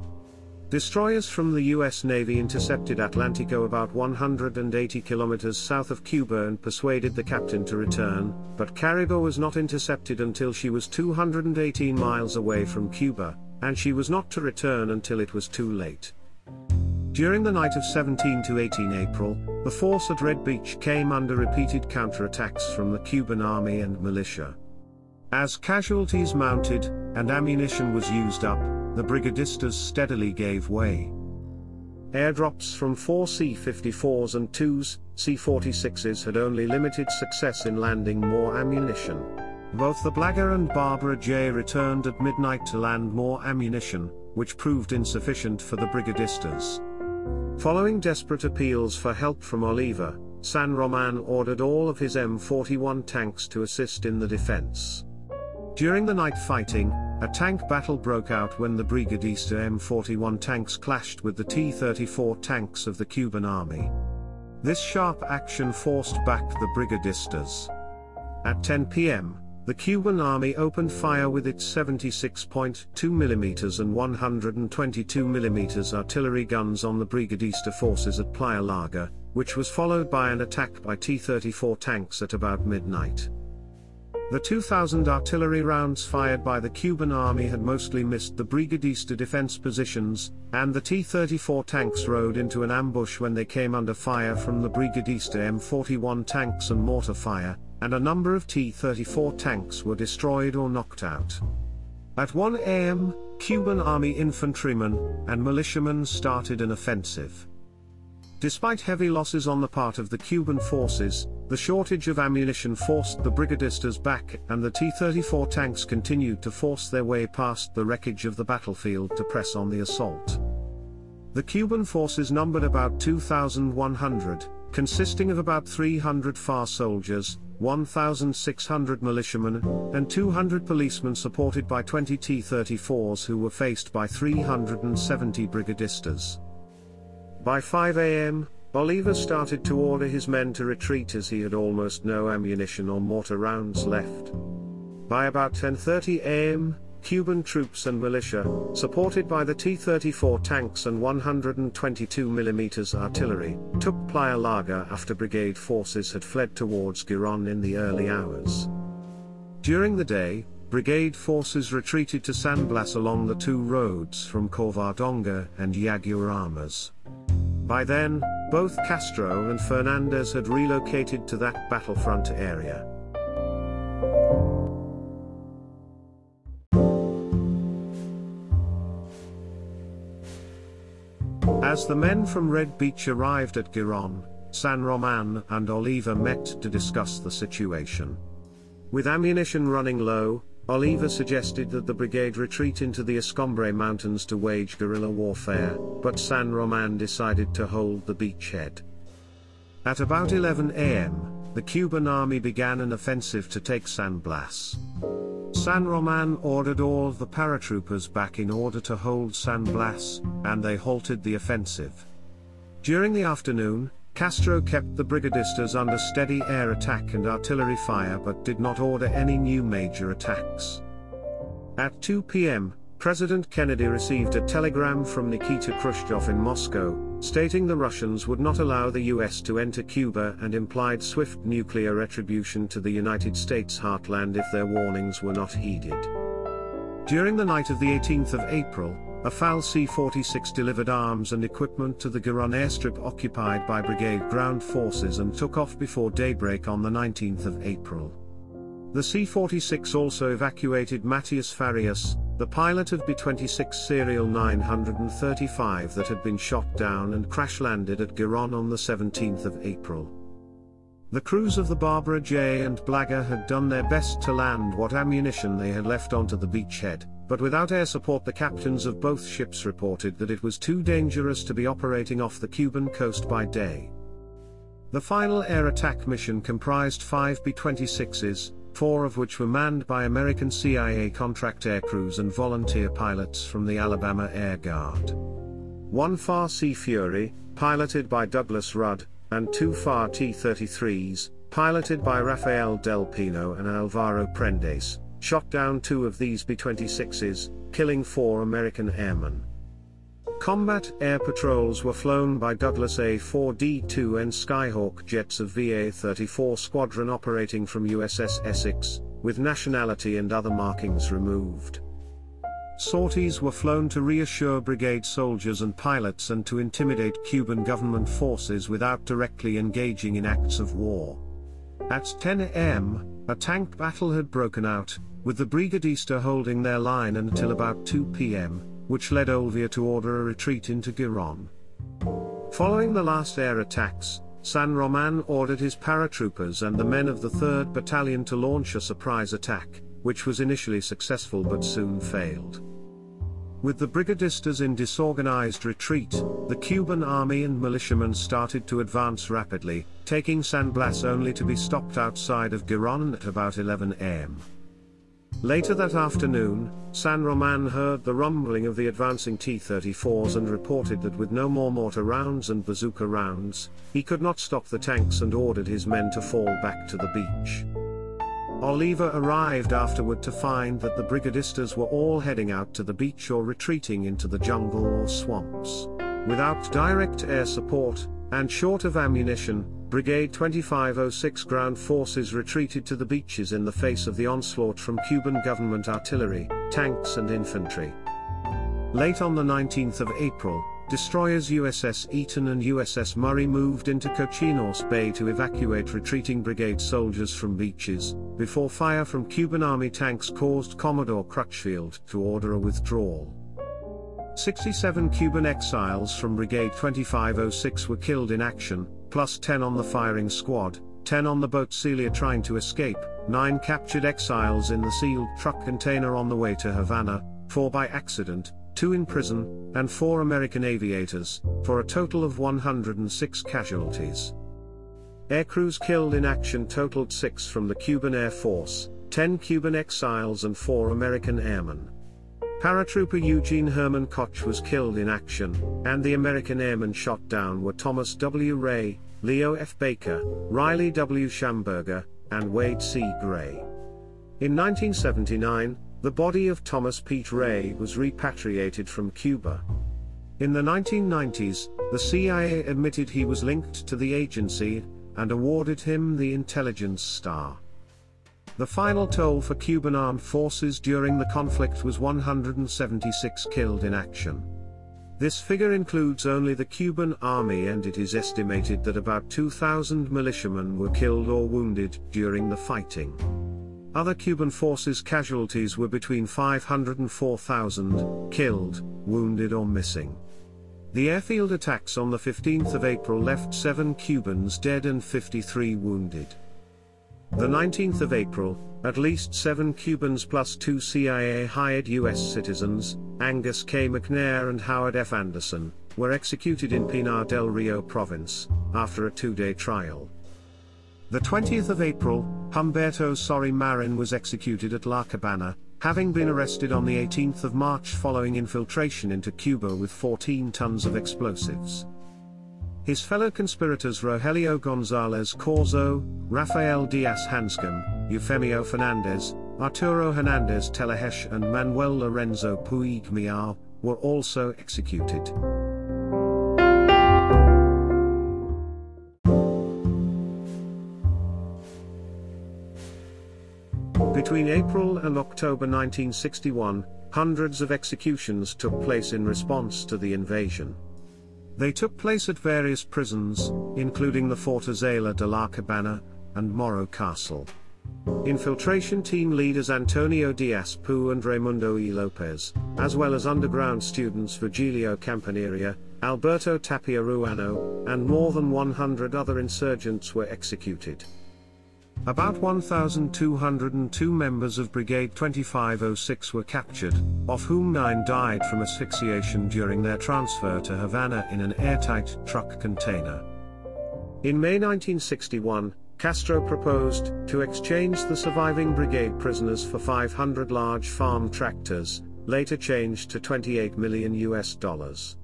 Destroyers from the U S Navy intercepted Atlantico about one hundred eighty kilometers south of Cuba and persuaded the captain to return, but Caribe was not intercepted until she was two hundred eighteen miles away from Cuba, and she was not to return until it was too late. During the night of seventeen to eighteen April, the force at Red Beach came under repeated counterattacks from the Cuban army and militia. As casualties mounted, and ammunition was used up, the Brigadistas steadily gave way. Airdrops from four C fifty-fours and two C forty-sixes had only limited success in landing more ammunition. Both the Blagar and Barbara J returned at midnight to land more ammunition, which proved insufficient for the Brigadistas. Following desperate appeals for help from Oliva, San Román ordered all of his M forty-one tanks to assist in the defense. During the night fighting, a tank battle broke out when the Brigadista M forty-one tanks clashed with the T thirty-four tanks of the Cuban army. This sharp action forced back the Brigadistas. At ten p m, the Cuban army opened fire with its seventy-six point two millimeter and one hundred twenty-two millimeter artillery guns on the Brigadista forces at Playa Larga, which was followed by an attack by T thirty-four tanks at about midnight. The two thousand artillery rounds fired by the Cuban army had mostly missed the Brigadista defense positions, and the T thirty-four tanks rode into an ambush when they came under fire from the Brigadista M forty-one tanks and mortar fire, and a number of T thirty-four tanks were destroyed or knocked out. At one A M, Cuban army infantrymen and militiamen started an offensive. Despite heavy losses on the part of the Cuban forces, the shortage of ammunition forced the brigadistas back, and the T thirty-four tanks continued to force their way past the wreckage of the battlefield to press on the assault. The Cuban forces numbered about two thousand one hundred, consisting of about three hundred F A R soldiers, one thousand six hundred militiamen, and two hundred policemen, supported by twenty T thirty-fours who were faced by three hundred seventy brigadistas. By five A M, Bolivar started to order his men to retreat, as he had almost no ammunition or mortar rounds left. By about ten thirty A M, Cuban troops and militia, supported by the T thirty-four tanks and one hundred twenty-two millimeter artillery, took Playa Larga after brigade forces had fled towards Girón in the early hours. During the day, brigade forces retreated to San Blas along the two roads from Covadonga and Yaguaramas. By then, both Castro and Fernandez had relocated to that battlefront area. As the men from Red Beach arrived at Girón, San Román and Oliva met to discuss the situation. With ammunition running low, Oliva suggested that the brigade retreat into the Escombre Mountains to wage guerrilla warfare, but San Román decided to hold the beachhead. At about eleven A M, the Cuban army began an offensive to take San Blas. San Román ordered all of the paratroopers back in order to hold San Blas, and they halted the offensive. During the afternoon, Castro kept the brigadistas under steady air attack and artillery fire, but did not order any new major attacks. At two P M, President Kennedy received a telegram from Nikita Khrushchev in Moscow, stating the Russians would not allow the U S to enter Cuba, and implied swift nuclear retribution to the United States heartland if their warnings were not heeded. During the night of the eighteenth of April, a F A L C forty-six delivered arms and equipment to the Girón airstrip occupied by brigade ground forces and took off before daybreak on the nineteenth of April. The C forty-six also evacuated Matias Farias, the pilot of B twenty-six serial nine hundred thirty-five that had been shot down, and crash-landed at Girón on the seventeenth of April. The crews of the Barbara J and Blagar had done their best to land what ammunition they had left onto the beachhead, but without air support the captains of both ships reported that it was too dangerous to be operating off the Cuban coast by day. The final air attack mission comprised five B twenty-sixes, four of which were manned by American C I A contract aircrews and volunteer pilots from the Alabama Air Guard. One F A R Sea Fury, piloted by Douglas Rudd, and two F A R T thirty-threes, piloted by Rafael Del Pino and Alvaro Prendes, shot down two of these B twenty-sixes, killing four American airmen. Combat air patrols were flown by Douglas A four D two and Skyhawk jets of V A thirty-four Squadron operating from U S S Essex, with nationality and other markings removed. Sorties were flown to reassure brigade soldiers and pilots and to intimidate Cuban government forces without directly engaging in acts of war. At ten A M, a tank battle had broken out, with the Brigadista holding their line until about two P M, which led Olvia to order a retreat into Girón. Following the last air attacks, San Román ordered his paratroopers and the men of the third Battalion to launch a surprise attack, which was initially successful but soon failed. With the Brigadistas in disorganized retreat, the Cuban army and militiamen started to advance rapidly, taking San Blas only to be stopped outside of Girón at about eleven A M. Later that afternoon, San Román heard the rumbling of the advancing T thirty-fours and reported that with no more mortar rounds and bazooka rounds, he could not stop the tanks and ordered his men to fall back to the beach. Oliva arrived afterward to find that the Brigadistas were all heading out to the beach or retreating into the jungle or swamps. Without direct air support, and short of ammunition, Brigade twenty-five oh six ground forces retreated to the beaches in the face of the onslaught from Cuban government artillery, tanks and infantry. Late on the nineteenth of April, destroyers U S S Eaton and U S S Murray moved into Cochinos Bay to evacuate retreating brigade soldiers from beaches, before fire from Cuban Army tanks caused Commodore Crutchfield to order a withdrawal. sixty-seven Cuban exiles from Brigade twenty-five oh six were killed in action, plus ten on the firing squad, ten on the boat Celia trying to escape, nine captured exiles in the sealed truck container on the way to Havana, four by accident, two in prison, and four American aviators, for a total of one hundred six casualties. Aircrews killed in action totaled six from the Cuban Air Force, ten Cuban exiles and four American airmen. Paratrooper Eugene Herman Koch was killed in action, and the American airmen shot down were Thomas W. Ray, Leo F. Baker, Riley W. Schamberger, and Wade C. Gray. In nineteen seventy-nine, the body of Thomas Pete Ray was repatriated from Cuba. In the nineteen nineties, the C I A admitted he was linked to the agency, and awarded him the Intelligence Star. The final toll for Cuban armed forces during the conflict was one hundred seventy-six killed in action. This figure includes only the Cuban army, and it is estimated that about two thousand militiamen were killed or wounded during the fighting. Other Cuban forces' casualties were between five hundred and four thousand, killed, wounded or missing. The airfield attacks on the fifteenth of April left seven Cubans dead and fifty-three wounded. The nineteenth of April, at least seven Cubans plus two C I A-hired U S citizens, Angus K. McNair and Howard F. Anderson, were executed in Pinar del Rio province, after a two-day trial. The twentieth of April, Humberto Sorry Marin was executed at La Cabana, having been arrested on the eighteenth of March following infiltration into Cuba with fourteen tons of explosives. His fellow conspirators Rogelio González Corzo, Rafael Diaz Hanscom, Eufemio Fernández, Arturo Hernández Telehesh and Manuel Lorenzo Puig Miar, were also executed. Between April and October nineteen sixty-one, hundreds of executions took place in response to the invasion. They took place at various prisons, including the Fortaleza de la Cabana, and Morro Castle. Infiltration team leaders Antonio Diaz Pou and Raimundo E. Lopez, as well as underground students Virgilio Campanaria, Alberto Tapia Ruano, and more than one hundred other insurgents were executed. About one thousand two hundred two members of Brigade twenty-five oh six were captured, of whom nine died from asphyxiation during their transfer to Havana in an airtight truck container. In May nineteen sixty-one, Castro proposed to exchange the surviving brigade prisoners for five hundred large farm tractors, later changed to twenty-eight million U S dollars.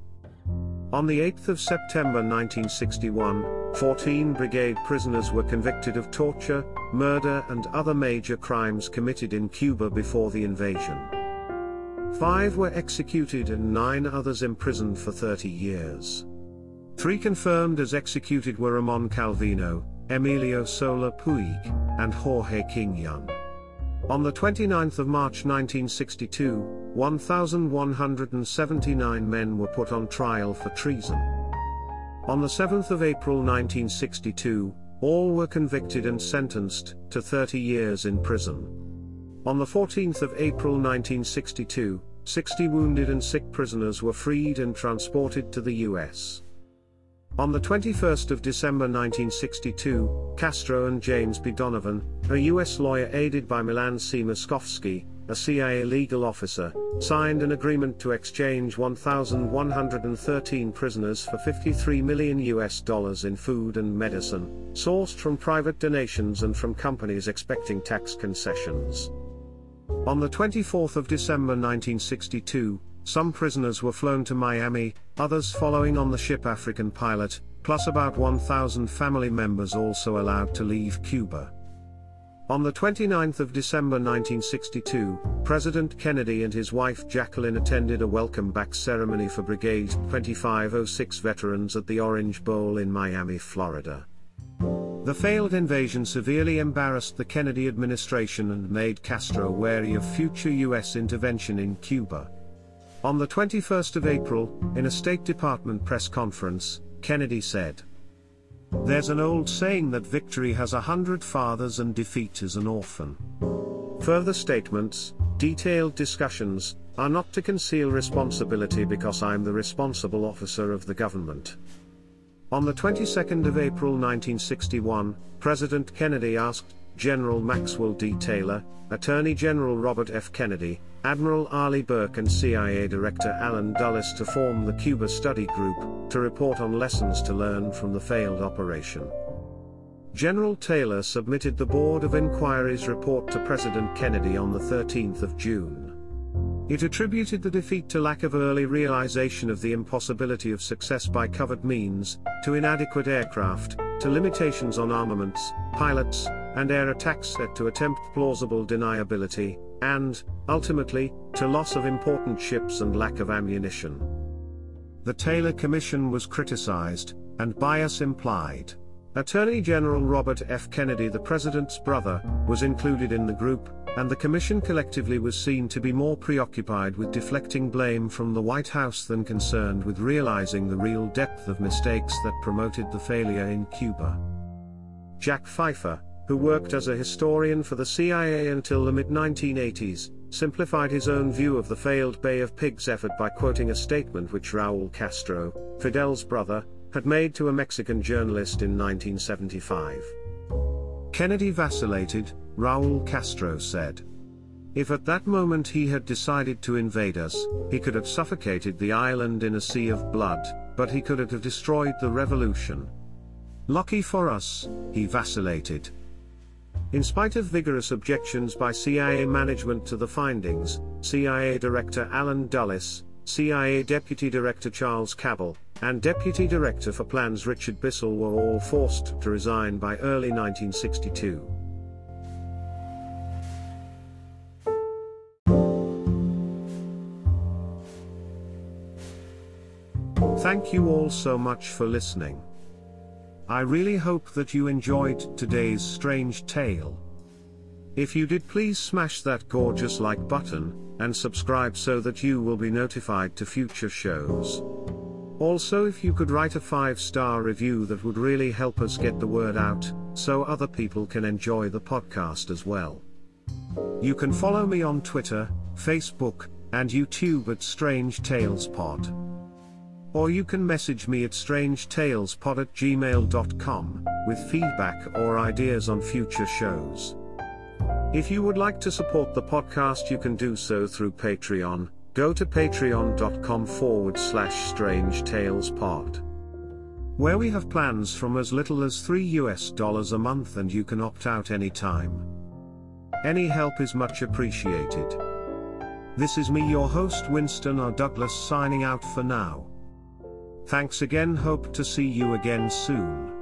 On the eighth of September nineteen sixty-one, fourteen brigade prisoners were convicted of torture, murder and other major crimes committed in Cuba before the invasion. Five were executed and nine others imprisoned for thirty years. Three confirmed as executed were Ramon Calvino, Emilio Sola Puig, and Jorge King Young. On the twenty-ninth of March nineteen sixty-two, one thousand one hundred seventy-nine men were put on trial for treason. On the seventh of April nineteen sixty-two, all were convicted and sentenced to thirty years in prison. On the fourteenth of April nineteen sixty-two, sixty wounded and sick prisoners were freed and transported to the U S On the twenty-first of December nineteen sixty-two, Castro and James B. Donovan, a U S lawyer aided by Milan C. Moskovsky, a C I A legal officer, signed an agreement to exchange one thousand one hundred thirteen prisoners for fifty-three million U S dollars in food and medicine, sourced from private donations and from companies expecting tax concessions. On the twenty-fourth of December nineteen sixty-two, some prisoners were flown to Miami, others following on the ship African Pilot, plus about one thousand family members also allowed to leave Cuba. On the twenty-ninth of December nineteen sixty-two, President Kennedy and his wife Jacqueline attended a welcome-back ceremony for Brigade twenty-five oh six veterans at the Orange Bowl in Miami, Florida. The failed invasion severely embarrassed the Kennedy administration and made Castro wary of future U S intervention in Cuba. On the twenty-first of April, in a State Department press conference, Kennedy said, "There's an old saying that victory has a hundred fathers and defeat is an orphan." Further statements, detailed discussions, are not to conceal responsibility because I'm the responsible officer of the government. On the twenty-second of April nineteen sixty-one, President Kennedy asked General Maxwell D. Taylor, Attorney General Robert F. Kennedy, Admiral Arleigh Burke and C I A Director Allen Dulles to form the Cuba Study Group, to report on lessons to learn from the failed operation. General Taylor submitted the Board of Inquiry's report to President Kennedy on the thirteenth of June. It attributed the defeat to lack of early realization of the impossibility of success by covert means, to inadequate aircraft, to limitations on armaments, pilots, and air attacks set to attempt plausible deniability, and, ultimately, to loss of important ships and lack of ammunition. The Taylor Commission was criticized, and bias implied. Attorney General Robert F. Kennedy, the President's brother, was included in the group, and the Commission collectively was seen to be more preoccupied with deflecting blame from the White House than concerned with realizing the real depth of mistakes that promoted the failure in Cuba. Jack Pfeiffer, who worked as a historian for the C I A until the mid nineteen eighties, simplified his own view of the failed Bay of Pigs effort by quoting a statement which Raul Castro, Fidel's brother, had made to a Mexican journalist in nineteen seventy-five. Kennedy vacillated, Raul Castro said. If at that moment he had decided to invade us, he could have suffocated the island in a sea of blood, but he could have destroyed the revolution. Lucky for us, he vacillated. In spite of vigorous objections by C I A management to the findings, C I A Director Allen Dulles, C I A Deputy Director Charles Cabell, and Deputy Director for Plans Richard Bissell were all forced to resign by early nineteen sixty-two. Thank you all so much for listening. I really hope that you enjoyed today's strange tale. If you did, please smash that gorgeous like button, and subscribe so that you will be notified to future shows. Also, if you could write a five-star review, that would really help us get the word out, so other people can enjoy the podcast as well. You can follow me on Twitter, Facebook, and YouTube at Strange Tales Pod. Or you can message me at strangetalespod at gmail dot com, with feedback or ideas on future shows. If you would like to support the podcast, you can do so through Patreon. Go to patreon dot com forward slash strangetalespod. Where we have plans from as little as three U S dollars a month, and you can opt out anytime. Any help is much appreciated. This is me, your host Winston R. Douglas, signing out for now. Thanks again, hope to see you again soon.